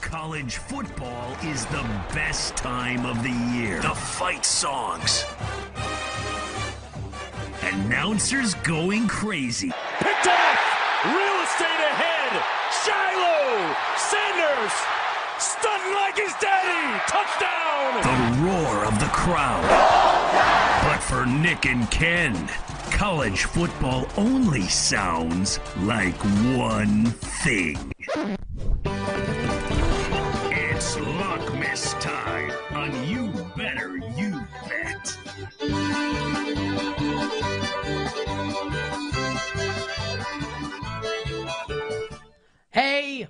College football is the best time of the year. The fight songs. Announcers going crazy. Picked off! Real estate ahead! Shiloh! Sanders! Stunned like his daddy! Touchdown! The roar of the crowd. But for Nick and Ken, college football only sounds like one thing. It's Lock Miss time on You Better You Bet. Hey!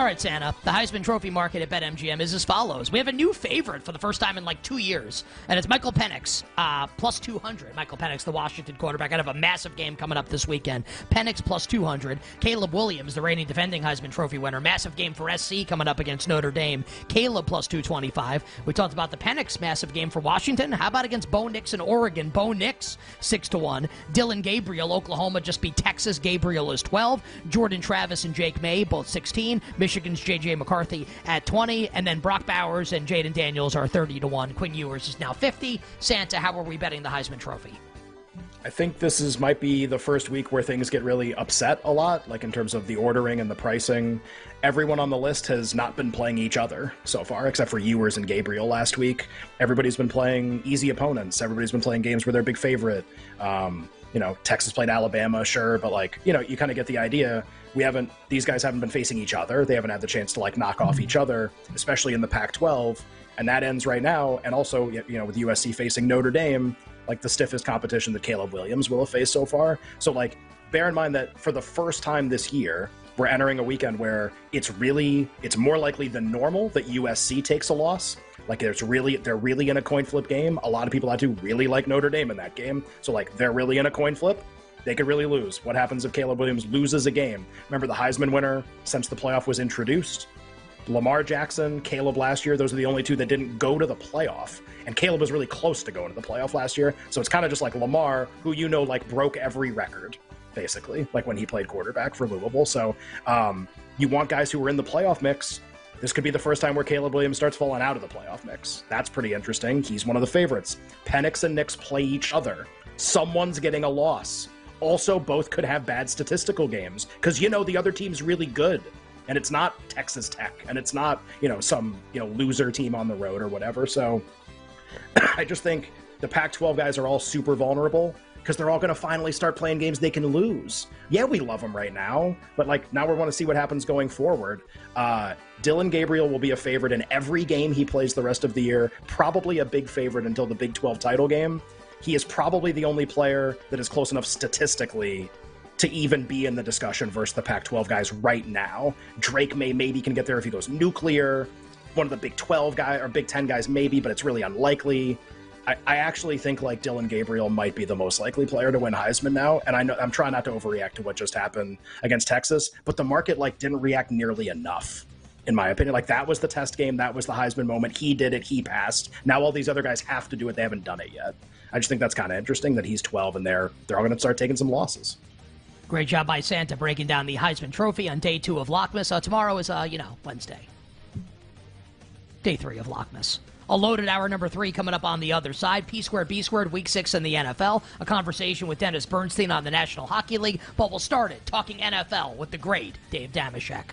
All right, Santa. The Heisman Trophy market at BetMGM is as follows. We have a new favorite for the first time in like 2 years, and it's Michael Penix, plus 200. Michael Penix, the Washington quarterback. I have a massive game coming up this weekend. Penix plus 200. Caleb Williams, the reigning defending Heisman Trophy winner. Massive game for SC coming up against Notre Dame. Caleb plus 225. We talked about the Penix massive game for Washington. How about against Bo Nix in Oregon? Bo Nix, 6-1. Dylan Gabriel, Oklahoma, just beat Texas. Gabriel is 12. Jordan Travis and Jake May, both 16. Michigan's J.J. McCarthy at 20, and then Brock Bowers and Jaden Daniels are 30-1. Quinn Ewers is now 50. Santa, how are we betting the Heisman Trophy? I think this might be the first week where things get really upset a lot, like in terms of the ordering and the pricing. Everyone on the list has not been playing each other so far, except for Ewers and Gabriel last week. Everybody's been playing easy opponents. Everybody's been playing games where they're big favorite. You know, Texas played Alabama, sure, but like, you know, you kind of get the idea. These guys haven't been facing each other. They haven't had the chance to like knock off each other, especially in the Pac-12. And that ends right now. And also, you know, with USC facing Notre Dame, like the stiffest competition that Caleb Williams will have faced so far. So like, bear in mind that for the first time this year, we're entering a weekend where it's more likely than normal that USC takes a loss. Like they're really in a coin flip game. A lot of people had to really like Notre Dame in that game. So like they're really in a coin flip. They could really lose. What happens if Caleb Williams loses a game? Remember the Heisman winner since the playoff was introduced? Lamar Jackson, Caleb last year, those are the only two that didn't go to the playoff. And Caleb was really close to going to the playoff last year. So it's kind of just like Lamar, who, you know, like broke every record, basically, like when he played quarterback for Louisville. So you want guys who were in the playoff mix. This could be the first time where Caleb Williams starts falling out of the playoff mix. That's pretty interesting. He's one of the favorites. Penix and Nix play each other. Someone's getting a loss. Also, both could have bad statistical games because, you know, the other team's really good and it's not Texas Tech and it's not, you know, some, you know, loser team on the road or whatever. So I just think the Pac-12 guys are all super vulnerable because they're all going to finally start playing games they can lose. Yeah, we love them right now, but like now we want to see what happens going forward. Dylan Gabriel will be a favorite in every game he plays the rest of the year, probably a big favorite until the Big 12 title game. He is probably the only player that is close enough statistically to even be in the discussion versus the Pac-12 guys right now. Drake May maybe can get there if he goes nuclear. One of the Big 12 guys or Big 10 guys maybe, but it's really unlikely. I actually think like Dylan Gabriel might be the most likely player to win Heisman now. And I know I'm trying not to overreact to what just happened against Texas, but the market like didn't react nearly enough. In my opinion, like that was the test game. That was the Heisman moment. He did it. He passed. Now all these other guys have to do it. They haven't done it yet. I just think that's kind of interesting that he's 12 and they're all going to start taking some losses. Great job by Santa breaking down the Heisman Trophy on day 2 of Lock Miss. Tomorrow is, Wednesday. Day 3 of Lock Miss. A loaded hour number 3 coming up on the other side. P squared, B squared, week 6 in the NFL. A conversation with Dennis Bernstein on the National Hockey League. But we'll start it talking NFL with the great Dave Damashek.